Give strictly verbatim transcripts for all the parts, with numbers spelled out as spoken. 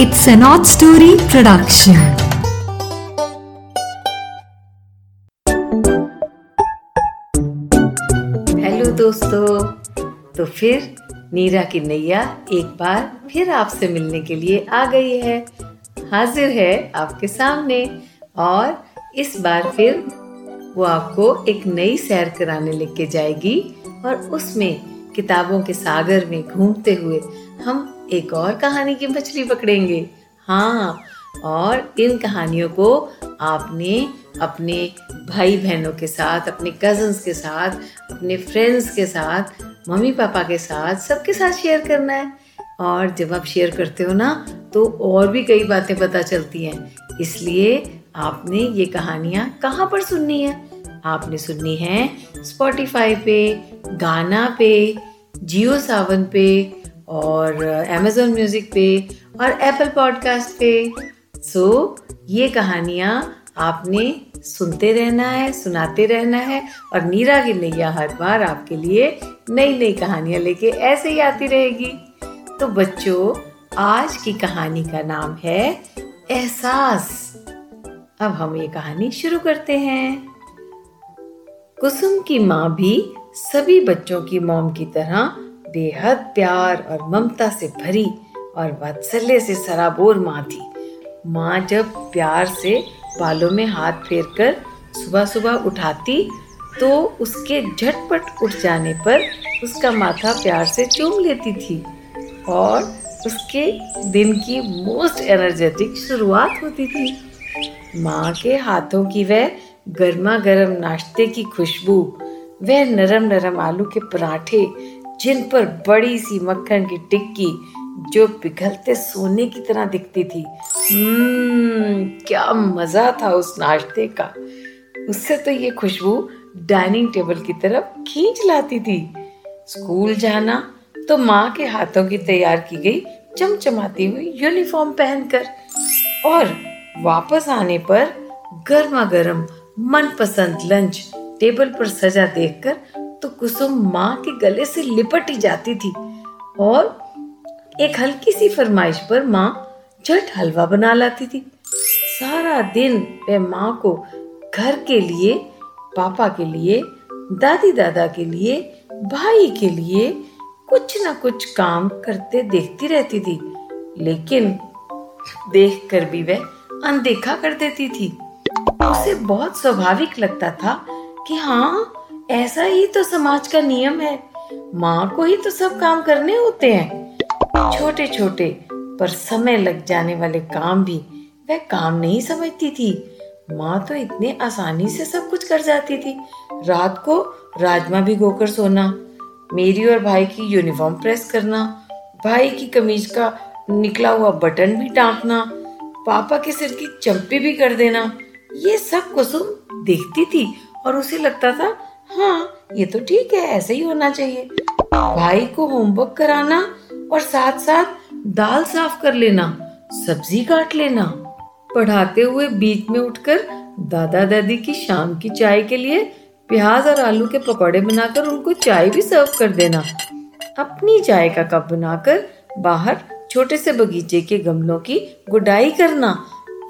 It's an Odd Story Production. Hello दोस्तों, तो फिर नीरा की नैया एक बार फिर आपसे मिलने के लिए आ गई है, हाजिर है आपके सामने। और इस बार फिर वो आपको एक नई सैर कराने लेके जाएगी और उसमें किताबों के सागर में घूमते हुए हम एक और कहानी की मछली पकड़ेंगे। हाँ, और इन कहानियों को आपने अपने भाई बहनों के साथ, अपने कजन्स के साथ, अपने फ्रेंड्स के साथ, मम्मी पापा के साथ, सबके साथ शेयर करना है। और जब आप शेयर करते हो ना, तो और भी कई बातें पता चलती हैं। इसलिए आपने ये कहानियाँ कहाँ पर सुननी है? आपने सुननी है स्पॉटिफाई पे, गाना पे, जियो सावन पे और Amazon Music पे और Apple Podcast पे। सो ये कहानियाँ आपने सुनते रहना है, सुनाते रहना है। और नीरा की नैया हर बार आपके लिए नई नई कहानियाँ लेके ऐसे ही आती रहेगी। तो बच्चों, आज की कहानी का नाम है एहसास। अब हम ये कहानी शुरू करते हैं। कुसुम की माँ भी सभी बच्चों की मॉम की तरह बेहद प्यार और ममता से भरी और वात्सल्य से सराबोर माँ थी। माँ जब प्यार से बालों में हाथ फेरकर सुबह सुबह उठाती, तो उसके झटपट उठ जाने पर उसका माथा प्यार से चूम लेती थी और उसके दिन की मोस्ट एनर्जेटिक शुरुआत होती थी। माँ के हाथों की वह गर्मा गर्म नाश्ते की खुशबू, वह नरम नरम आलू के पराठे जिन पर बड़ी सी मक्खन की टिक्की जो पिघलते सोने की तरह दिखती थी। hmm, क्या मज़ा था उस नाश्ते का। उससे तो ये खुशबू डाइनिंग टेबल की तरफ खींच लाती थी। स्कूल जाना तो माँ के हाथों की तैयार की गई चमचमाती हुई यूनिफॉर्म पहनकर, और वापस आने पर गर्मा गर्म मनपसंद लंच टेबल पर सजा देखकर तो कुसुम माँ के गले से लिपट ही जाती थी। और एक हल्की सी फरमाइश पर माँ झट हलवा बना लाती थी। सारा दिन वह माँ को घर के लिए, पापा के लिए, दादी दादा के लिए, भाई के लिए कुछ ना कुछ काम करते देखती रहती थी, लेकिन देखकर भी वह अनदेखा कर देती थी। उसे बहुत स्वाभाविक लगता था कि हाँ, ऐसा ही तो समाज का नियम है, माँ को ही तो सब काम करने होते हैं। छोटे छोटे पर समय लग जाने वाले काम भी वह काम नहीं समझती थी। माँ तो इतने आसानी से सब कुछ कर जाती थी। रात को राजमा भिगोकर सोना, मेरी और भाई की यूनिफॉर्म प्रेस करना, भाई की कमीज का निकला हुआ बटन भी टाँकना, पापा के सिर की चंपी भी कर देना, ये सब कुसुम देखती थी और उसे लगता था हाँ, ये तो ठीक है, ऐसे ही होना चाहिए। भाई को होमवर्क कराना और साथ साथ दाल साफ कर लेना, सब्जी काट लेना। पढ़ाते हुए बीच में उठकर दादा दादी की शाम की चाय के लिए प्याज और आलू के पकौड़े बनाकर उनको चाय भी सर्व कर देना। अपनी चाय का कप बनाकर बाहर छोटे से बगीचे के गमलों की गुडाई करना,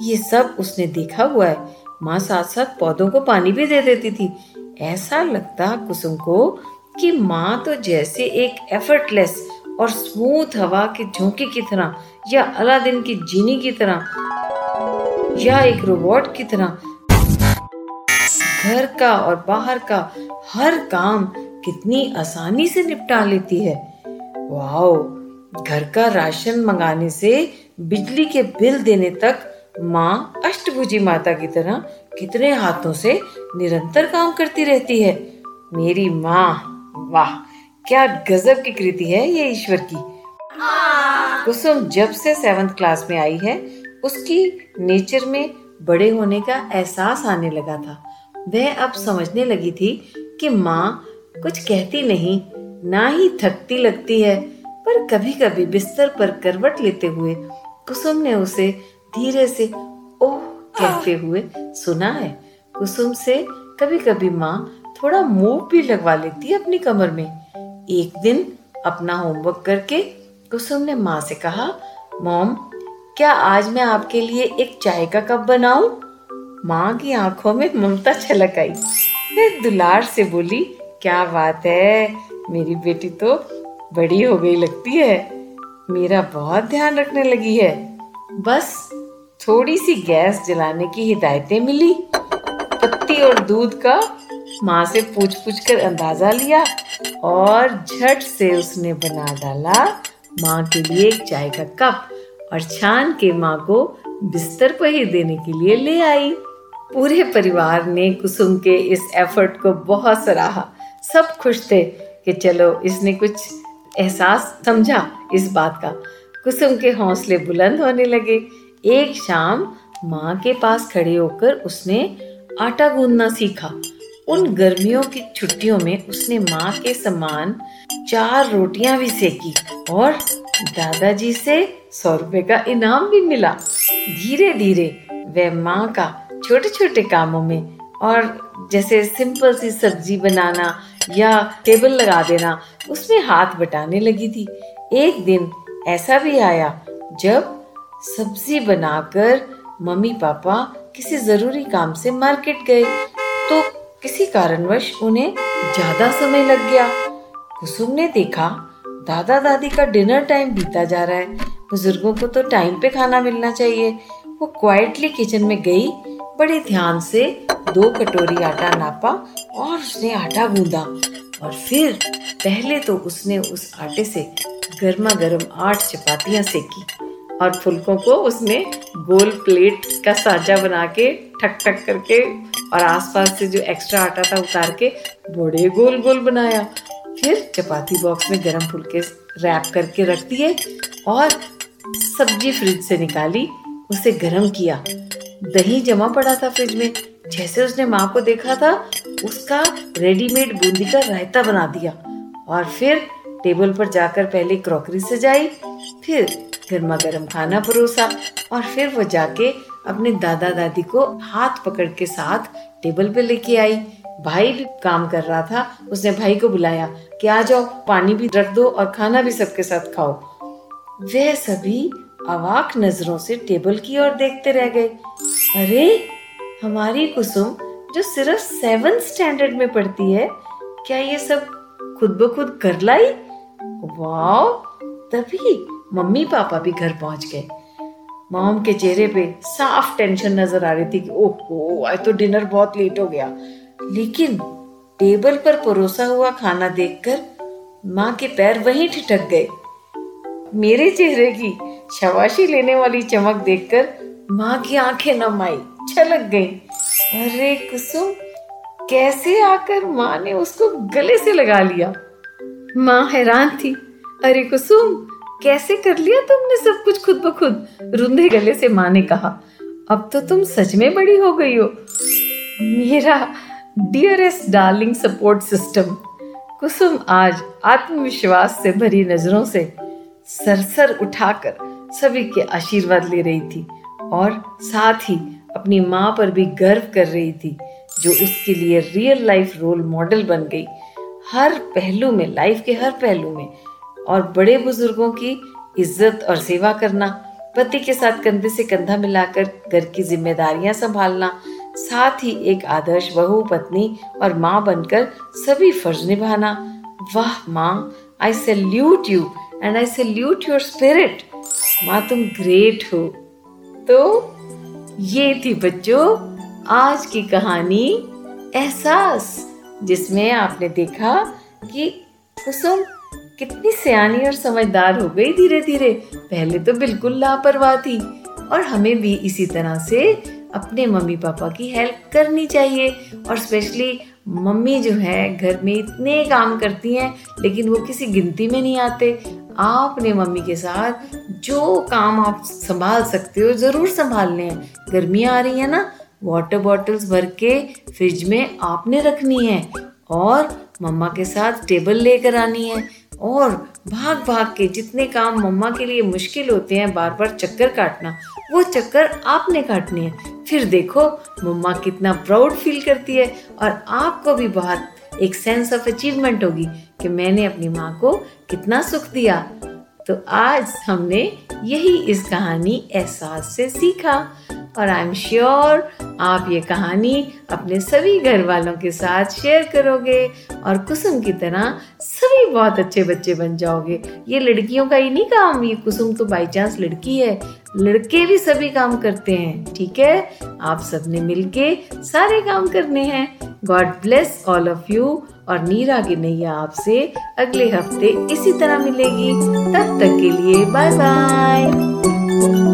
ये सब उसने देखा हुआ है। माँ साथ साथ पौधों को पानी भी दे देती थी। ऐसा लगता कुसुम को कि माँ तो जैसे एक एफर्टलेस और स्मूथ हवा के झोंके की तरह, या अलादीन की जीनी की तरह, या एक रोबोट की तरह घर का और बाहर का हर काम कितनी आसानी से निपटा लेती है। वाओ, घर का राशन मंगाने से बिजली के बिल देने तक माँ अष्टभुजी माता की तरह कितने हाथों से निरंतर काम करती रहती है। मेरी माँ, वाह, क्या गजब की कृति है ये ईश्वर की। कुसुम जब से सेवंथ क्लास में आई है, उसकी नेचर में बड़े होने का एहसास आने लगा था। वह अब समझने लगी थी कि माँ कुछ कहती नहीं, ना ही थकती लगती है, पर कभी कभी बिस्तर पर करवट लेते हुए कुसुम ने उसे धीरे से ओह कहते हुए सुना है। कुसुम से कभी कभी माँ थोड़ा मोह भी लगवा लेती है अपनी कमर में। एक दिन अपना होमवर्क करके कुसुम ने माँ से कहा, मॉम, क्या आज मैं आपके लिए एक चाय का कप बनाऊं? माँ की आंखों में ममता छलक आई। मैं दुलार से बोली, क्या बात है, मेरी बेटी तो बड़ी हो गई लगती है, मेरा बहुत ध्यान रखने लगी है, बस थोड़ी सी गैस जलाने की हिदायतें मिली। पत्ती और दूध का माँ से पूछ पूछ कर अंदाजा लिया और झट से उसने बना डाला माँ के लिए एक चाय का कप और छान के माँ को बिस्तर पर ही देने के लिए ले आई। पूरे परिवार ने कुसुम के इस एफर्ट को बहुत सराहा। सब खुश थे कि चलो इसने कुछ एहसास समझा इस बात का। कुसुम के हौसले बुलंद होने लगे। एक शाम माँ के पास खड़े होकर उसने आटा गूंदना सीखा। उन गर्मियों की छुट्टियों में उसने माँ के समान चार रोटियां भी सेकी और दादाजी से सौ रुपए का इनाम भी मिला। धीरे धीरे वह माँ का छोटे छोटे कामों में, और जैसे सिंपल सी सब्जी बनाना या टेबल लगा देना, उसमें हाथ बटाने लगी थी। एक दिन ऐसा भी आया जब सब्जी बनाकर मम्मी पापा किसी जरूरी काम से मार्केट गए तो किसी कारणवश उन्हें ज्यादा समय लग गया। कुसुम ने देखा दादा दादी का डिनर टाइम बीता जा रहा है, बुजुर्गों को तो टाइम पे खाना मिलना चाहिए। वो क्वाइटली किचन में गई, बड़े ध्यान से दो कटोरी आटा नापा और उसने आटा गूंदा और फिर पहले तो उसने उस आटे से गर्मा गर्म आठ चपातियां सेकी और फुलकों को उसने गोल प्लेट का साँचा बना के ठक ठक करके और आसपास से जो एक्स्ट्रा आटा था उतार के बड़े गोल गोल बनाया। फिर चपाती बॉक्स में गरम फुलके रैप करके रख दिए और सब्जी फ्रिज से निकाली, उसे गरम किया। दही जमा पड़ा था फ्रिज में। जैसे उसने माँ को देखा था, उसका रेडीमेड बूंदी का रायता बना दिया और फिर टेबल पर जाकर पहले क्रॉकरी सजाई, फिर गर्मा गर्म खाना परोसा और फिर वो जाके अपने दादा दादी को हाथ पकड़ के साथ टेबल पे लेके आई। भाई भी काम कर रहा था, उसने भाई को बुलाया कि आ जाओ, पानी भी रख दो और खाना भी सबके साथ खाओ। वे सभी अवाक नजरों से टेबल की ओर देखते रह गए। अरे, हमारी कुसुम जो सिर्फ सेवन स्टैंडर्ड में पढ़ती है, क्या ये सब खुद ब खुद कर लाई? वाओ! तभी मम्मी पापा भी घर पहुंच गए। मॉम के चेहरे पे साफ टेंशन नजर आ रही थी कि ओहो, आज तो डिनर बहुत लेट हो गया। लेकिन टेबल पर परोसा हुआ खाना देखकर माँ के पैर वहीं ठिठक गए। मेरे चेहरे की शाबाशी लेने वाली चमक देखकर माँ की आंखें नम आई, छलक गईं। अरे कुसुम, कैसे आकर माँ ने उसको गले से लगा लिया। माँ हैरान थी। अरे कुसुम, कैसे कर लिया तुमने सब कुछ खुद ब खुद? रुंधे गले से माँ ने कहा, अब तो तुम सच में बड़ी हो गई हो, मेरा dearest darling support system. Kusum आज आत्मविश्वास से भरी नजरों से सरसर उठाकर सभी के आशीर्वाद ले रही थी और साथ ही अपनी माँ पर भी गर्व कर रही थी, जो उसके लिए रियल लाइफ रोल मॉडल बन गई। हर पहलू में, लाइफ के हर पहलू में, और बड़े बुजुर्गों की इज्जत और सेवा करना, पति के साथ कंधे से कंधा मिलाकर घर की जिम्मेदारियां संभालना, साथ ही एक आदर्श बहू, पत्नी और माँ बनकर सभी फर्ज निभाना। वाह माँ, I salute you and I salute your spirit. माँ तुम ग्रेट हो। तो ये थी बच्चों आज की कहानी एहसास, जिसमें आपने देखा कि कुसुम कितनी सियानी और समझदार हो गई धीरे धीरे। पहले तो बिल्कुल लापरवाह थी। और हमें भी इसी तरह से अपने मम्मी पापा की हेल्प करनी चाहिए, और स्पेशली मम्मी जो है घर में इतने काम करती हैं लेकिन वो किसी गिनती में नहीं आते। आपने मम्मी के साथ जो काम आप संभाल सकते हो ज़रूर संभालने हैं। गर्मियाँ आ रही हैं ना, वाटर बॉटल्स भर के फ्रिज में आपने रखनी है और मम्मा के साथ टेबल लेकर आनी है, और भाग भाग के जितने काम मम्मा के लिए मुश्किल होते हैं, बार बार चक्कर काटना, वो चक्कर आपने काटने हैं। फिर देखो मम्मा कितना प्राउड फील करती है और आपको भी बहुत एक सेंस ऑफ अचीवमेंट होगी कि मैंने अपनी माँ को कितना सुख दिया। तो आज हमने यही इस कहानी एहसास से सीखा। और आई एम श्योर आप ये कहानी अपने सभी घर वालों के साथ शेयर करोगे और कुसुम की तरह सभी बहुत अच्छे बच्चे बन जाओगे। ये लड़कियों का ही नहीं काम, ये कुसुम तो बाई चांस लड़की है, लड़के भी सभी काम करते हैं। ठीक है, आप सबने मिलके सारे काम करने हैं। God bless all of you. और नीरा की नैया आपसे अगले हफ्ते इसी तरह मिलेगी। तब तक के लिए बाय बाय।